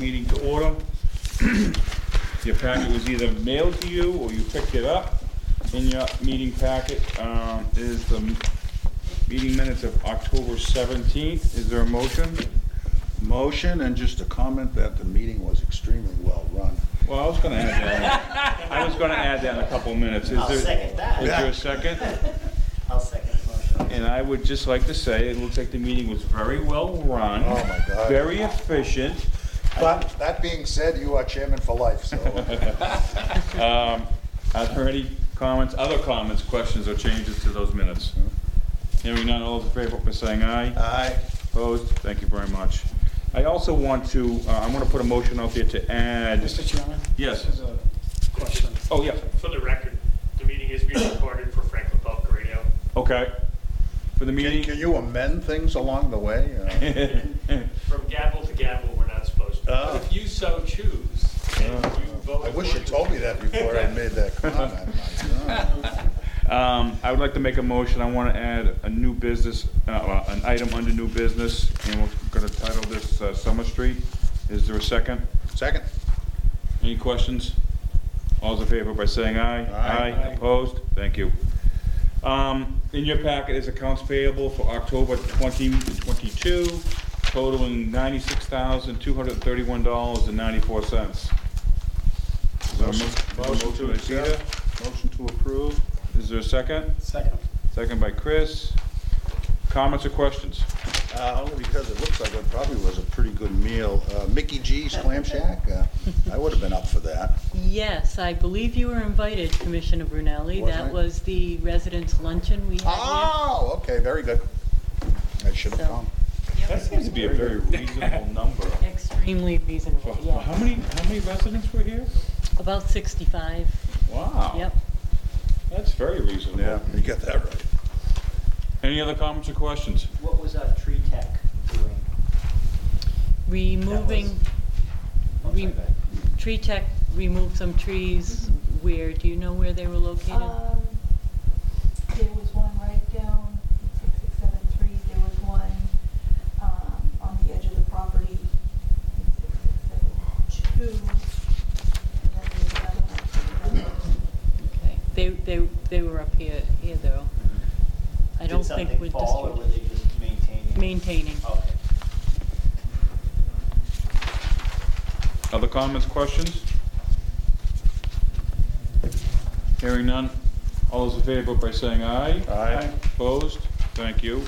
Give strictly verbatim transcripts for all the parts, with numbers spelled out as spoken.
meeting to order. Your packet was either mailed to you or you picked it up. In your meeting packet um, is the meeting minutes of October seventeenth. Is there a motion? Motion, and just a comment that the meeting was extremely well run. Well, I was going to add that. I was going to add that in a couple of minutes. Is I'll there, second that. Is yeah. there a second? I'll second the motion. And I would just like to say, it looks like the meeting was very well run. Oh my God. Very efficient. But that being said, you are chairman for life. So. um, are there any comments, other comments, questions, or changes to those minutes? Hearing none, all those in favor for saying aye. Aye. Opposed? Thank you very much. I also want to, uh, I want to put a motion out there to add. Mister Chairman? Yes. This is a question. Oh, yeah. For the record, the meeting is being recorded for Franklin Public Radio. Okay. For the meeting. Can, can you amend things along the way? Uh, From gavel to gavel, we're not supposed to. Uh, if you so choose, and uh, you vote. I wish you told me that before I made that comment. Um, I would like to make a motion. I want to add a new business, uh, an item under new business, and we're going to title this uh, Summer Street. Is there a second? Second. Any questions? All's in favor by saying aye. Aye. Aye. Aye. Opposed? Thank you. Um, in your packet is accounts payable for October twenty twenty-two, totaling ninety-six thousand two hundred thirty-one dollars and ninety-four cents. Motion, motion to accept. Motion to approve. Is there a second? Second. Second by Chris. Comments or questions? Uh, only because it looks like it probably was a pretty good meal. Uh, Mickey G's Clam Shack, uh, I would have been up for that. Yes, I believe you were invited, Commissioner Brunelli. Was that I? was the residents' luncheon we had Oh, here. Okay, very good. I should have so, come. Yep. That seems to be a very reasonable number. Extremely reasonable, yeah. How many, how many residents were here? About sixty-five. Wow. Yep. That's very reasonable. Yeah, you get that right. Any other comments or questions? What was our tree tech doing? Removing, was, re, tree tech removed some trees. Mm-hmm. Where, do you know where they were located? Um, there was one right down six six seven three. There was one um, on the edge of the property, six six seven two. They they they were up here here though. Mm-hmm. I don't think we're fall, or were they just maintaining. Maintaining. Okay. Other comments, questions? Hearing none. All those in favor by saying aye. Aye. Aye. Opposed? Thank you.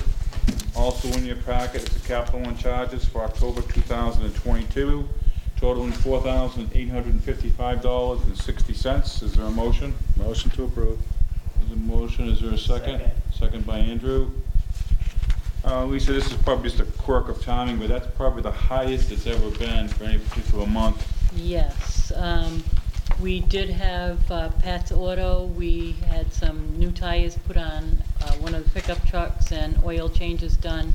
Also in your packet is the capital and charges for October two thousand twenty-two, totaling four thousand eight hundred fifty-five dollars and sixty cents. Is there a motion? Motion to approve. There's a motion. Is there a second? Second, second by Andrew. Uh, Lisa, this is probably just a quirk of timing, but that's probably the highest it's ever been for any particular month. Yes. Um, we did have uh, Pat's Auto. We had some new tires put on uh, one of the pickup trucks and oil changes done.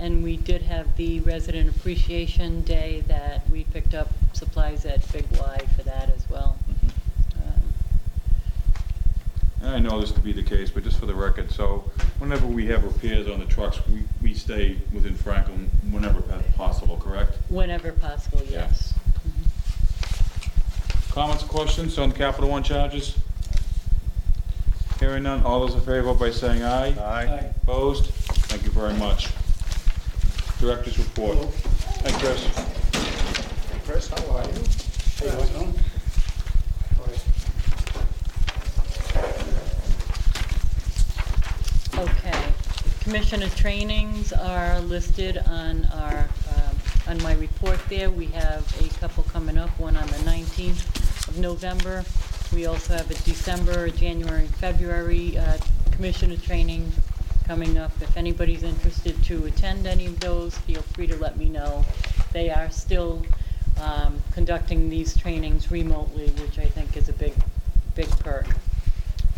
And we did have the Resident Appreciation Day that we picked up supplies at Big Y for that as well. Mm-hmm. um, I know this to be the case, but just for the record, so whenever we have repairs on the trucks, we, we stay within Franklin whenever possible, correct? Whenever possible, yes. Yeah. Mm-hmm. Comments, questions on Capital One charges? Hearing none, all those in favor by saying aye. Aye. Aye. Opposed? Thank you very much. Director's report. Hello. Hi, Chris. Hey, Chris, how are you? Hey, how's it going? Okay. Commissioner trainings are listed on our um, on my report there. We have a couple coming up, one on the nineteenth of November. We also have a December, January, February uh, commissioner training coming up. If anybody's interested to attend any of those, feel free to let me know. They are still um, conducting these trainings remotely, which I think is a big, big perk.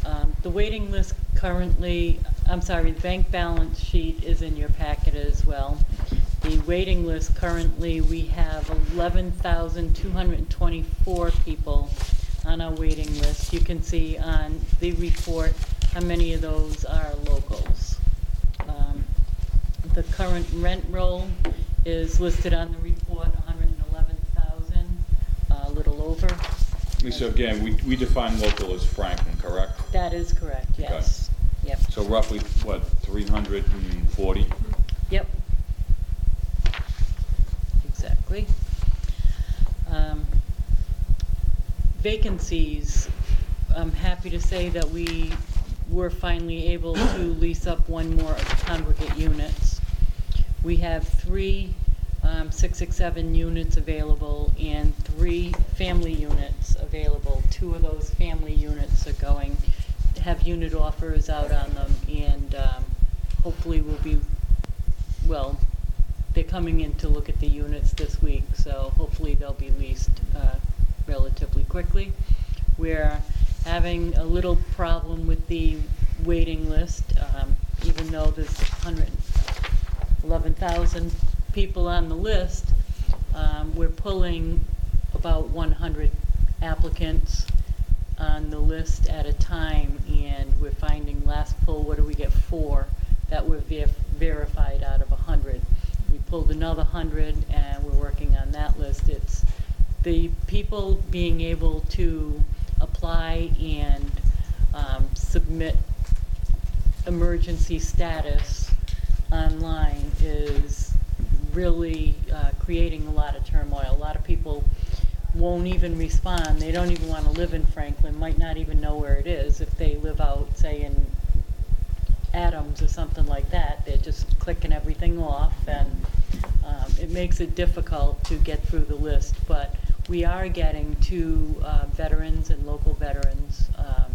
Um, the waiting list currently, I'm sorry, the bank balance sheet is in your packet as well. The waiting list currently, we have eleven thousand two hundred twenty-four people on our waiting list. You can see on the report how many of those are locals. Um, the current rent roll is listed on the report, one hundred eleven thousand Lisa, again, we, we define local as Franklin, correct? That is correct, yes. Okay. Yep. So roughly, what, three hundred forty? Yep. Exactly. Um, vacancies, I'm happy to say that we were finally able to lease up one more of the congregate units. We have three um, six six seven units available and three family units available. Two of those family units are going, have unit offers out on them, and um, hopefully we'll be, well, they're coming in to look at the units this week, so hopefully they'll be leased uh, relatively quickly. We're having a little problem with the waiting list, um, even though there's one hundred eleven thousand people on the list. Um, we're pulling about one hundred applicants on the list at a time, and we're finding last pull, what do we get, four that were ver- verified out of one hundred. We pulled another one hundred, and we're working on that list. It's the people being able to apply and um, submit emergency status online is really uh, creating a lot of turmoil. A lot of people won't even respond. They don't even want to live in Franklin, might not even know where it is. If they live out, say, in Adams or something like that, they're just clicking everything off, and um, it makes it difficult to get through the list. But we are getting to uh, veterans and local veterans um,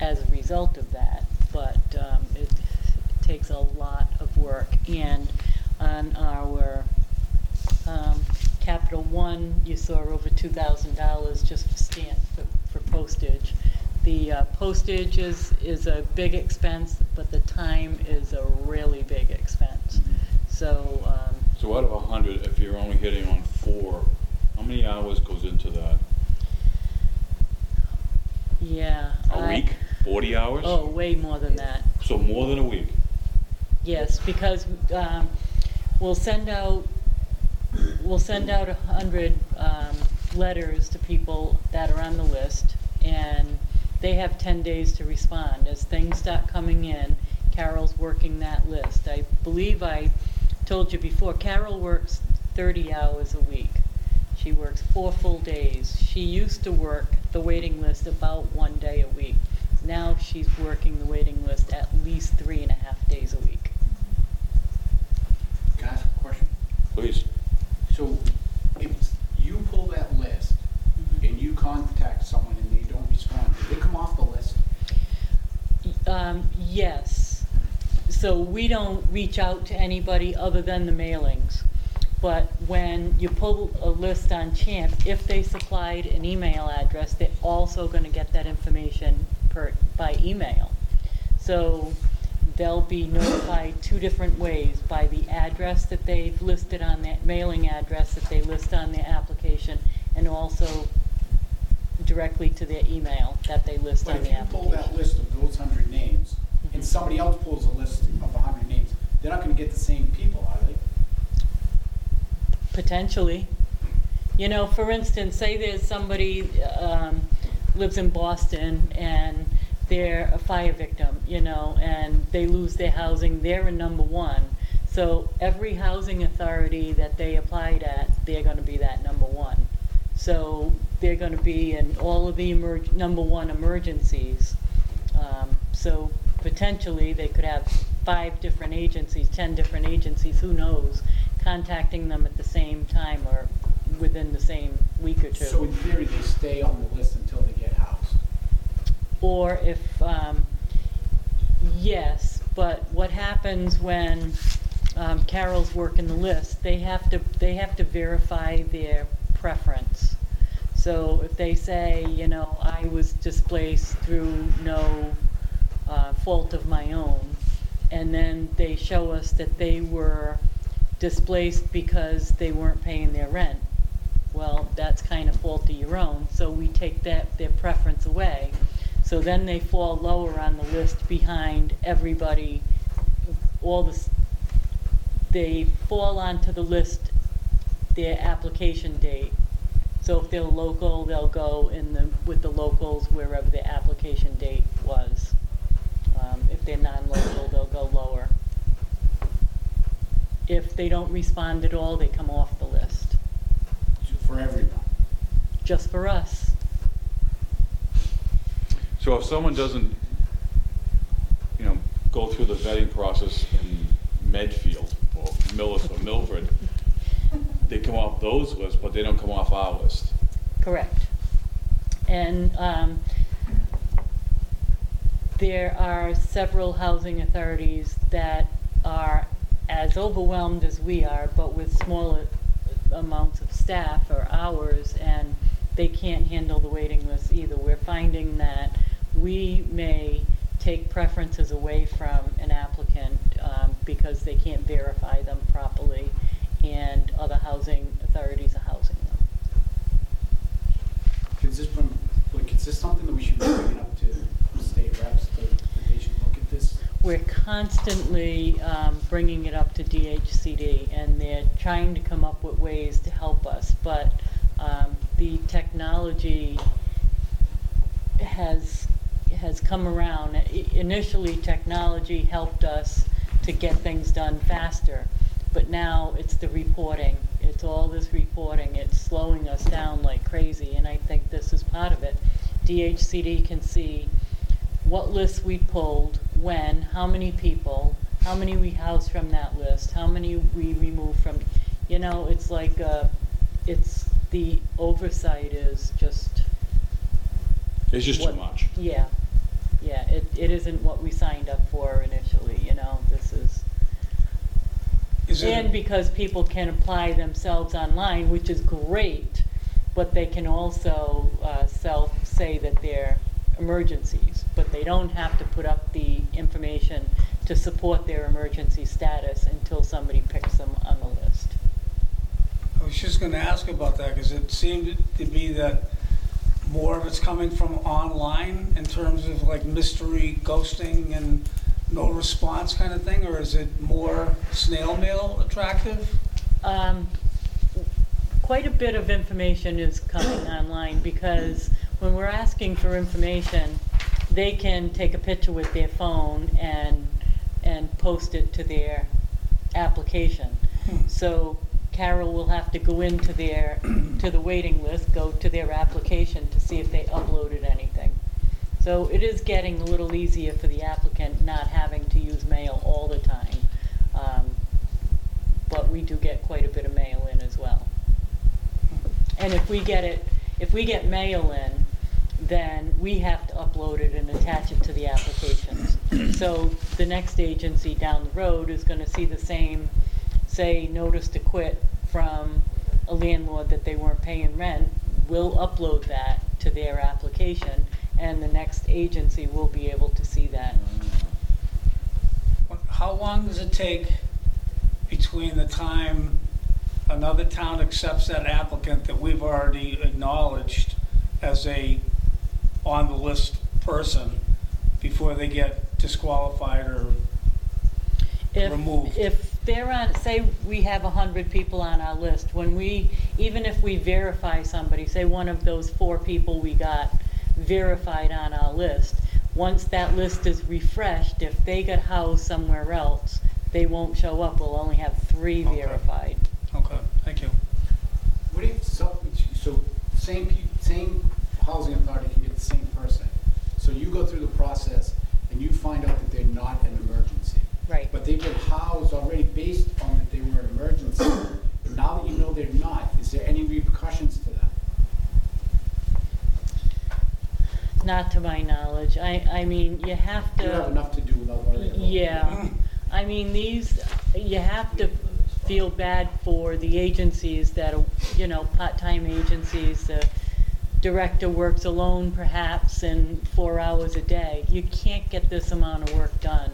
as a result of that, but um, it, it takes a lot of work. And on our um, Capital One, you saw over two thousand dollars just for stamp, for, for postage. The uh, postage is, is a big expense, but the time is a really big expense. So, um, so out of one hundred, if you're only hitting on four, how many hours goes into that? Yeah. A I, week? forty hours? Oh, way more than that. So more than a week? Yes, because um, we'll send out we'll send out a hundred um, letters to people that are on the list, and they have ten days to respond. As things start coming in, Carol's working that list. I believe I told you before, Carol works thirty hours a week. She works four full days. She used to work the waiting list about one day a week. Now she's working the waiting list at least three and a half days a week. Can I ask a question? Please. So if you pull that list, mm-hmm. and you contact someone and they don't respond, do they come off the list? Um, yes. So we don't reach out to anybody other than the mailings. But when you pull a list on CHAMP, if they supplied an email address, they're also going to get that information per, by email. So they'll be notified two different ways, by the address that they've listed on that mailing address that they list on their application, and also directly to their email that they list but on the application. But if you pull that list of those one hundred names, mm-hmm. and somebody else pulls a list of one hundred names, they're not going to get the same people, are they? Potentially. You know, for instance, say there's somebody um, lives in Boston and they're a fire victim, you know, and they lose their housing, they're in number one. So every housing authority that they applied at, they're going to be that number one. So they're going to be in all of the emerg- number one emergencies. Um, so potentially they could have five different agencies, ten different agencies, who knows, contacting them at the same time or within the same week or two. So in theory, they stay on the list until they get housed? Or if, um, yes, but what happens when um, Carol's working the list, they have to they have to verify their preference. So if they say, you know, I was displaced through no uh, fault of my own, and then they show us that they were displaced because they weren't paying their rent. Well, that's kind of fault of your own, so we take that their preference away. So then they fall lower on the list behind everybody. All the they fall onto the list their application date So if they're local, they'll go in the, with the locals wherever the application date was. Um, if they're non-local, they'll go lower. If they don't respond at all, they come off the list. For everyone? Just for us. So if someone doesn't, you know, go through the vetting process in Medfield or Millis or Milford, they come off those lists, but they don't come off our list. Correct. And um, there are several housing authorities that are as overwhelmed as we are, but with smaller amounts of staff or hours, and they can't handle the waiting list either. We're finding that we may take preferences away from an applicant um, because they can't verify them properly, and other housing authorities are housing them. Is this, from, like, is this something that we should be bringing up to state reps, that they should look at this? We're constantly um, bringing it up to D H C D, and they're trying to come up with ways to help us, but um, the technology has has come around. Initially, technology helped us to get things done faster. But now it's the reporting. It's all this reporting. It's slowing us down like crazy, and I think this is part of it. D H C D can see what lists we pulled, when, how many people, how many we housed from that list, how many we removed from, you know, it's like, uh, it's the oversight is just. It's just what, too much. Yeah, yeah, it, it isn't what we signed up for initially, you know, this is. And because people can apply themselves online, which is great, but they can also uh, self say that they're emergencies, but they don't have to put up the information to support their emergency status until somebody picks them on the list. I was just going to ask about that, because it seemed to be that more of it's coming from online in terms of like mystery ghosting and no response kind of thing, or is it more snail mail attractive? Um, quite a bit of information is coming online, because when we're asking for information, they can take a picture with their phone and and post it to their application. Hmm. So Carol will have to go into their to the waiting list, go to their application to see if they uploaded anything. So it is getting a little easier for the applicant, not having to use mail all the time. Um, but we do get quite a bit of mail in as well. And if we get it, if we get mail in, then we have to upload it and attach it to the applications. So the next agency down the road is going to see the same, say, notice to quit from a landlord that they weren't paying rent. We'll upload that to their application, and the next agency will be able to see that. How long does it take between the time another town accepts that applicant that we've already acknowledged as a on-the-list person before they get disqualified or if, removed? If they're on, say we have one hundred people on our list, when we, even if we verify somebody, say one of those four people we got verified on our list, once that list is refreshed, if they get housed somewhere else, they won't show up. We'll only have three okay. verified. Okay, thank you. What if so, so same same housing authority can get the same person? So you go through the process and you find out that they're not an emergency, right? But they've been housed already based on that they were an emergency. Now that you know they're not, is there any repercussions to that? Not to my knowledge. I, I mean, you have to... You have enough to do without one of the other. Yeah. I mean, these, you have to feel bad for the agencies that are, you know, part-time agencies. The director works alone, perhaps, and four hours a day. You can't get this amount of work done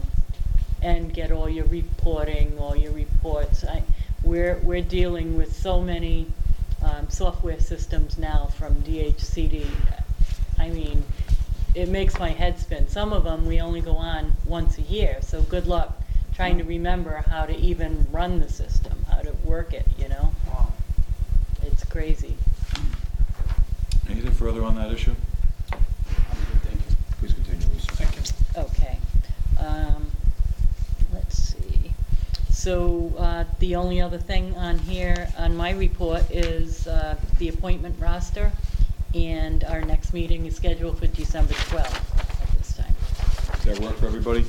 and get all your reporting, all your reports. I, we're, we're dealing with so many um, software systems now from D H C D. I mean, it makes my head spin. Some of them we only go on once a year, so good luck trying to remember how to even run the system, how to work it, you know? Wow. It's crazy. further on that issue? Thank you. Please continue, Lisa. Thank you. Okay. Um, let's see. So uh, the only other thing on here on my report is uh, the appointment roster, and our next meeting is scheduled for December twelfth at this time. Does that work for everybody?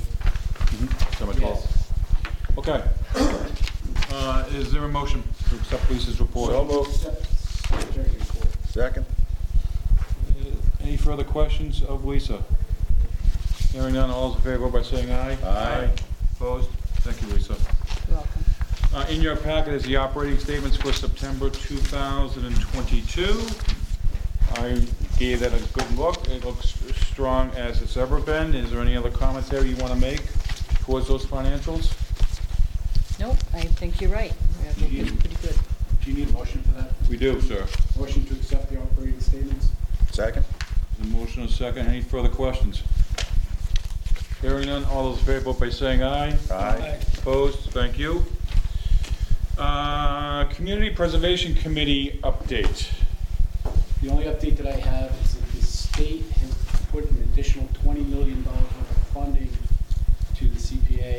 Mm-hmm. Yes. Call? Okay. Uh, is there a motion to accept Lisa's report? So moved. Second. Any further questions of Lisa? Hearing none, all those in favor by saying aye. Aye. Aye. Opposed? Thank you, Lisa. You're welcome. Uh, in your packet is the operating statements for September two thousand twenty-two. I gave that a good look. It looks as strong as it's ever been. Is there any other commentary you want to make towards those financials? Nope, I think you're right. I think it's pretty good. Do you need a motion for that? We do, sir. Motion to accept the operating statements. Second. The motion is second. Any further questions? Hearing none, all those in favor vote by saying aye. Aye. Aye. Opposed? Thank you. Uh, Community Preservation Committee update. The only update that I have is that the state has put an additional twenty million dollars worth of funding to the C P A.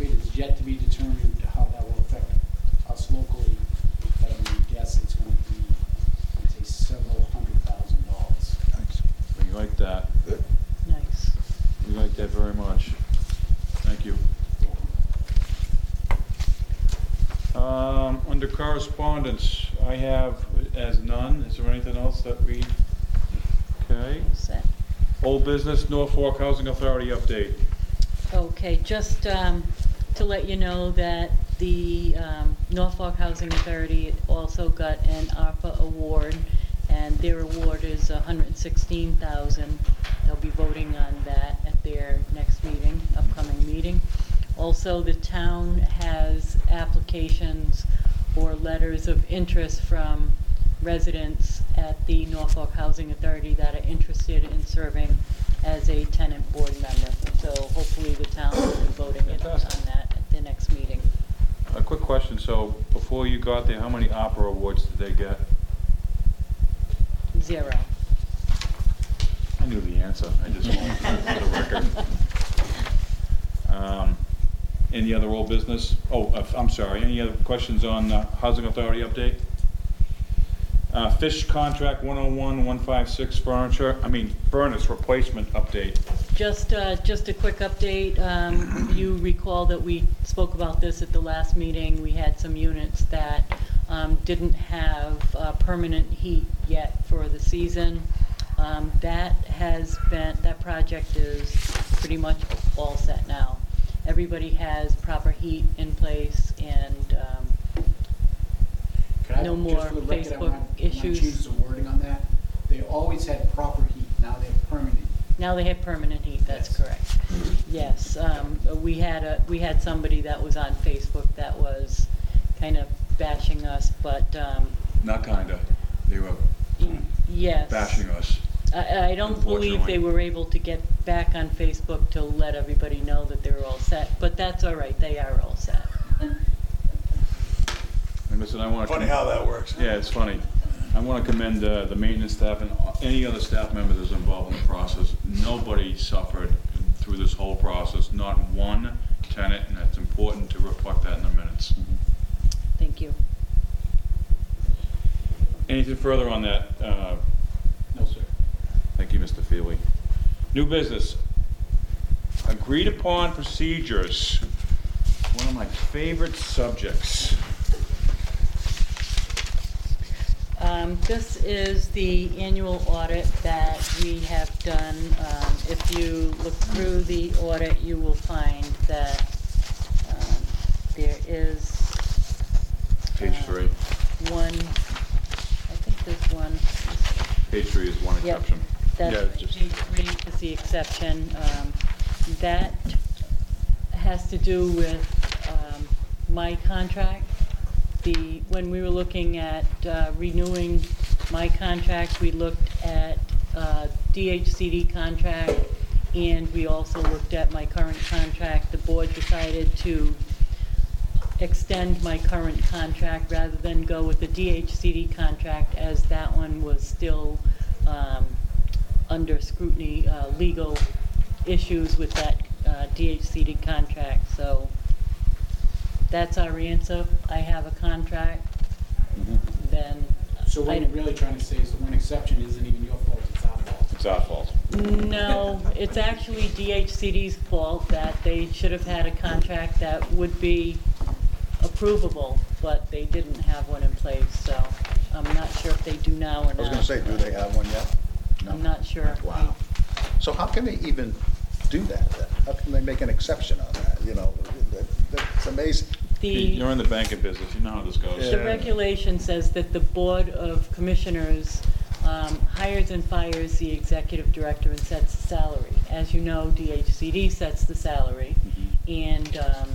It is yet to be determined how that will affect us locally, but I would guess it's going to be, I'd say, several hundred thousand dollars. Thanks. We like that. Nice. We like that very much. Thank you. Um, under correspondence, I have as none. Is there anything else that we? Okay. Set. Old business, Norfolk Housing Authority update. Okay, just um, to let you know that the um, Norfolk Housing Authority also got an ARPA award, and their award is one hundred sixteen thousand dollars. They'll be voting on that at their next meeting, upcoming meeting. Also, the town has applications or letters of interest from residents at the Norfolk Housing Authority that are interested in serving as a tenant board member. So hopefully the town will be voting on that at the next meeting. A quick question. So before you got there, how many opera awards did they get? Zero. I knew the answer. I just wanted to put the record. Um, Any other old business? Oh, uh, I'm sorry. Any other questions on the Housing Authority update? Uh, Fish contract one oh one one five six furniture, I mean, furnace replacement update. Just uh, just a quick update. Um, you recall that we spoke about this at the last meeting. We had some units that um, didn't have uh, permanent heat yet for the season. Um, that has been, that project is pretty much all set now. Everybody has proper heat in place, and um, Can no I, more just Facebook record, I issues. Change the wording on that. They always had proper heat. Now they have permanent. Now they have permanent heat. That's yes. correct. Yes, um, we had a we had somebody that was on Facebook that was kind of bashing us, but um, not kinda. They were um, yes bashing us. I, I don't believe they were able to get back on Facebook to let everybody know that they were all set, but that's all right. They are all set. And listen, I want to funny com- how that works. Yeah, it's funny. I want to commend uh, the maintenance staff and any other staff member that's involved in the process. Nobody suffered through this whole process. Not one tenant, and it's important to reflect that in the minutes. Mm-hmm. Thank you. Anything further on that? Uh, no, sir. Thank you, Mister Feely. New business. Agreed upon procedures. One of my favorite subjects. Um, this is the annual audit that we have done. Um, if you look through the audit, you will find that um, there is page uh, three. One. I think there's one. Page three is one exception. Yep. That's G three is the exception. Um, that has to do with um, my contract. The when we were looking at uh, renewing my contract, we looked at uh, D H C D contract, and we also looked at my current contract. The board decided to extend my current contract rather than go with the D H C D contract, as that one was still um, under scrutiny, uh, legal issues with that uh, D H C D contract. So that's our answer. I have a contract. Mm-hmm. Then. So what I, you're really trying to say is the one exception isn't even your fault; it's our fault. It's our fault. No, it's actually D H C D's fault that they should have had a contract that would be approvable, but they didn't have one in place. So I'm not sure if they do now or not. I was going to say, do they have one yet? No. I'm not sure. Wow. So how can they even do that then? How can they make an exception on that? You know, that's amazing. The, You're in the banking business. You know how this goes. Yeah. The regulation says that the Board of Commissioners um, hires and fires the executive director and sets the salary. As you know, D H C D sets the salary, mm-hmm. and um,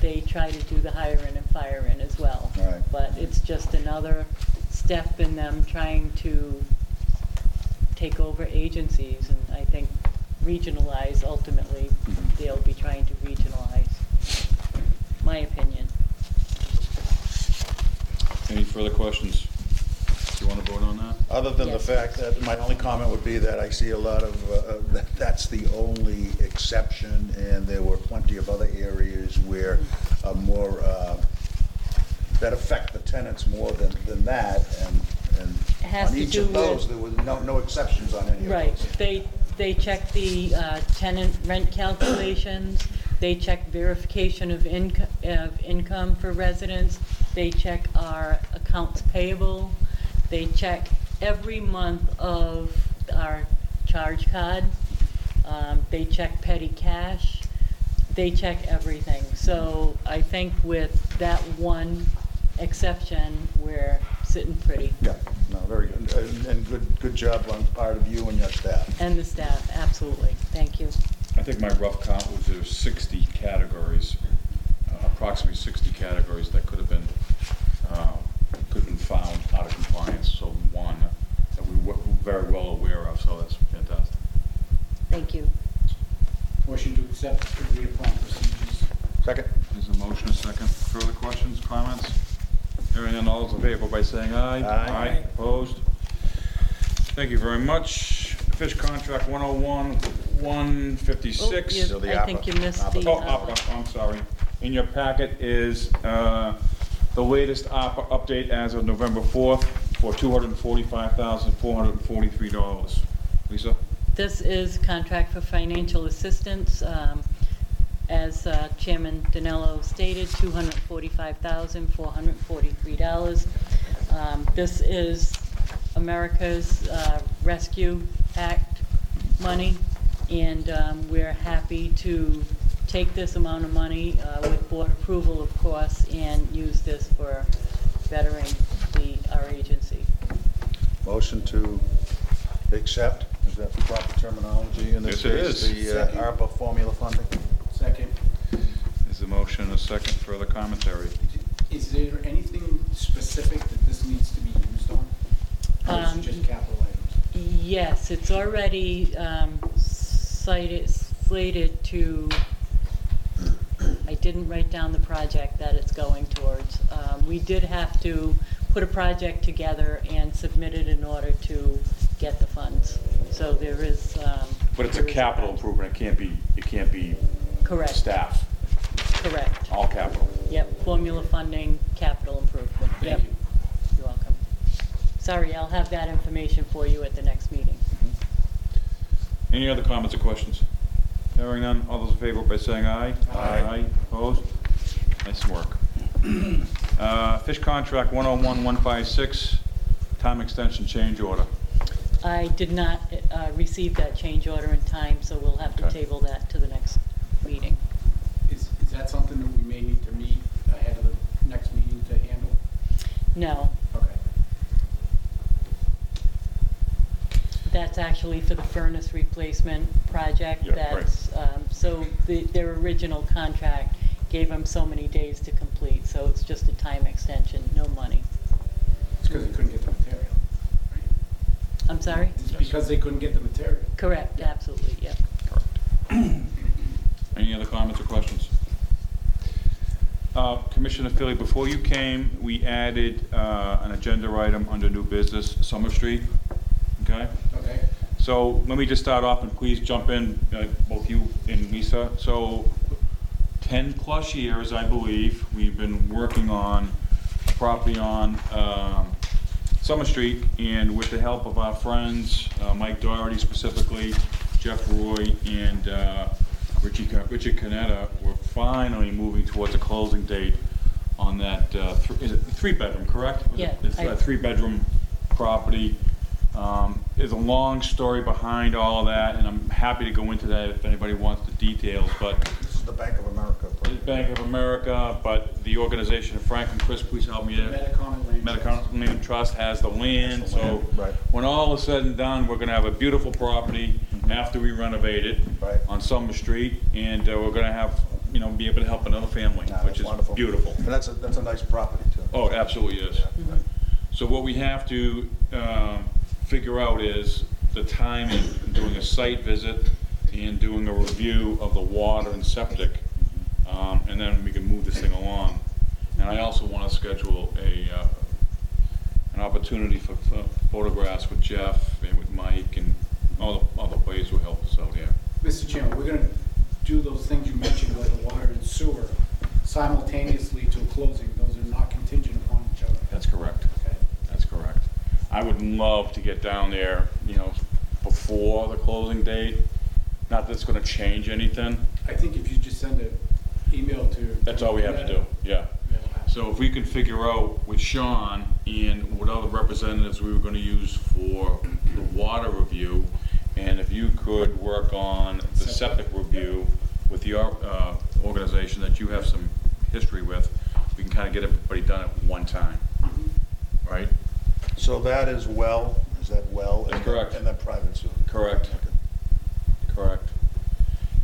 they try to do the hiring and firing as well. Right. But it's just another step in them trying to take over agencies, and I think regionalize ultimately. Mm-hmm. They'll be trying to regionalize. My opinion. Any further questions? Do you want to vote on that? Other than yes. the fact that my only comment would be that I see a lot of, uh, that, that's the only exception, and there were plenty of other areas where uh, more, uh, that affect the tenants more than, than that, and, and on each of those, there was no, no exceptions on any right. of those. Right. They, they check the uh, tenant rent calculations. They check verification of, inco- of income for residents. They check our accounts payable. They check every month of our charge card. Um, they check petty cash. They check everything. So I think with that one exception, we're sitting pretty. Yeah, no, very good. And, and good, good job on the part of you and your staff. And the staff, absolutely. Thank you. I think my rough count was there's sixty categories, uh, approximately sixty categories that could have been uh, could have been found out of compliance. So one that we were very well aware of. So that's fantastic. Thank you. Motion to accept the reapplying procedures. Second. There's a motion, a second. Further questions, comments? Hearing none, all those in favor by saying aye. Aye. Aye. Aye. Opposed. Thank you very much. Fish contract one oh one. one fifty-six. Oh, I think you missed ARPA. the. Oh, ARPA. ARPA. I'm sorry. In your packet is uh, the latest ARPA update as of November fourth for two hundred forty-five thousand four hundred forty-three dollars. Lisa? This is contract for financial assistance. Um, as uh, Chairman Dinello stated, two hundred forty-five thousand four hundred forty-three dollars. Um, this is America's uh, Rescue Act money. And um, we're happy to take this amount of money uh, with board approval, of course, and use this for bettering the, our agency. Motion to accept. Is that the proper terminology in this yes, case? It is. The uh, ARPA formula funding. Second. Is the motion a second? Further commentary. Is there anything specific that this needs to be used on? Or um, is it just capital items? Yes, it's already. Um, slated to, I didn't write down the project that it's going towards. Um, we did have to put a project together and submit it in order to get the funds. So there is. Um, but it's a capital improvement. It can't be. It can't be. Correct. Staff. Correct. All capital. Yep. Formula funding, capital improvement. Thank yep. you. You're welcome. Sorry, I'll have that information for you at the next meeting. Any other comments or questions? Hearing none, all those in favor by saying aye. Aye. Aye. Opposed? Nice work. uh, Fish Contract one oh one one five six, time extension change order. I did not uh, receive that change order in time, so we'll have to okay. table that to the next meeting. Is, is that something that we may need to meet ahead of the next meeting to handle? No. Okay. That's actually for the furnace replacement project. Yeah, that's right. um, so the, their original contract gave them so many days to complete, so it's just a time extension, no money. It's because they couldn't get the material, right? I'm sorry? It's because they couldn't get the material. Correct, absolutely, yeah. Correct. Any other comments or questions? Uh, Commissioner Philly, before you came, we added uh, an agenda item under new business, Summer Street, okay? Okay. So let me just start off, and please jump in, uh, both you and Lisa. So ten plus years, I believe, we've been working on property on um, Summer Street, and with the help of our friends, uh, Mike Doherty specifically, Jeff Roy, and uh, Richie, Richard Canetta, we're finally moving towards a closing date on that, uh, th is it three-bedroom, correct? Yeah. It's a three-bedroom property. Um, there's a long story behind all that, and I'm happy to go into that if anybody wants the details, but... This is the Bank of America. Project. Bank of America, but the organization of Franklin, Chris, please help me. Metaconic Metaconic Land Trust. Trust has the land, the so land. Right. When all is said and done, we're going to have a beautiful property after we renovate it, right, on Summer Street, and uh, we're going to have, you know, be able to help another family, nah, which is wonderful. Beautiful. And that's a, that's a nice property, too. Oh, it absolutely is. Yeah. Mm-hmm. Right. So what we have to uh, figure out is the timing, doing a site visit and doing a review of the water and septic, um, and then we can move this thing along. And I also want to schedule a uh, an opportunity for uh, photographs with Jeff and with Mike and all the, all the players who help us out here. Mister Chairman, we're going to do those things you mentioned, like the water and sewer, simultaneously to a closing. Those are not contingent upon each other. That's correct. Okay. That's correct. I would love to get down there, you know, before the closing date. Not that it's going to change anything. I think if you just send an email to... That's all we have to do, yeah. So if we can figure out with Sean and what other representatives we were going to use for the water review, and if you could work on the septic review with the uh, organization that you have some history with, we can kind of get everybody done at one time, right? So that is well, is that well? That's and correct. The, and that private sewer. Correct. Okay. Correct.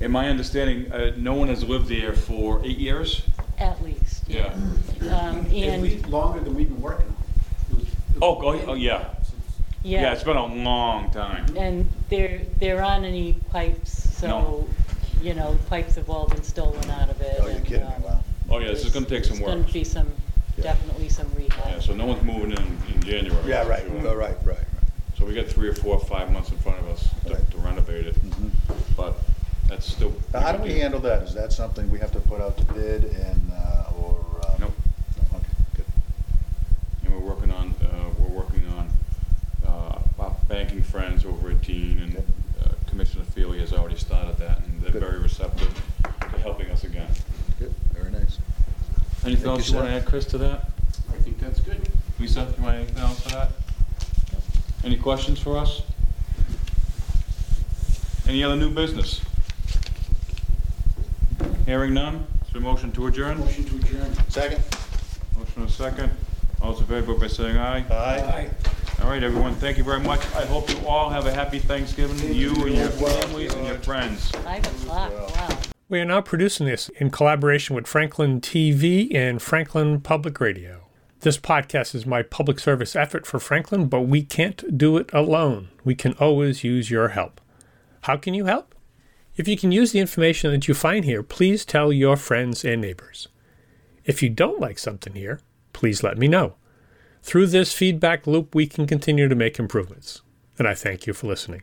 In my understanding, uh, no one has lived there for eight years? At least. Yeah. yeah. Um, and at least longer than we've been working on it. Was, it oh, go ahead. Oh, yeah. yeah. Yeah, it's been a long time. And there, there aren't any pipes, so, no. you know, pipes have all been stolen out of it. Oh, you're and, kidding um, me. Wow. Oh, yeah, this is going to take some work. It's going to be some... Yeah. Definitely some rehab. Yeah, so no one's moving in in January. Yeah, right. Sure. Oh, right, right, right. So we got three or four or five months in front of us to, right. to renovate it. Mm-hmm. But that's still... Now, how do we handle that? Is that something we have to put out to bid and uh, or... Uh, nope. No. Okay, good. And we're working on, uh, we're working on uh, our banking friends over at Dean, and okay. uh, Commissioner Feely has already started that, and they're good. very receptive to helping us again. Good, very nice. Anything else you want to add, Chris, to that? I think that's good. Lisa, you want anything else to that? Any questions for us? Any other new business? Hearing none. Is there a motion to adjourn? Motion to adjourn. Second. Motion and a second. All those in favor by saying aye. Aye. Aye. All right, everyone. Thank you very much. I hope you all have a happy Thanksgiving. Thank you, you and your families and your friends. Five o'clock. Wow. We are now producing this in collaboration with Franklin T V and Franklin Public Radio. This podcast is my public service effort for Franklin, but we can't do it alone. We can always use your help. How can you help? If you can use the information that you find here, please tell your friends and neighbors. If you don't like something here, please let me know. Through this feedback loop, we can continue to make improvements. And I thank you for listening.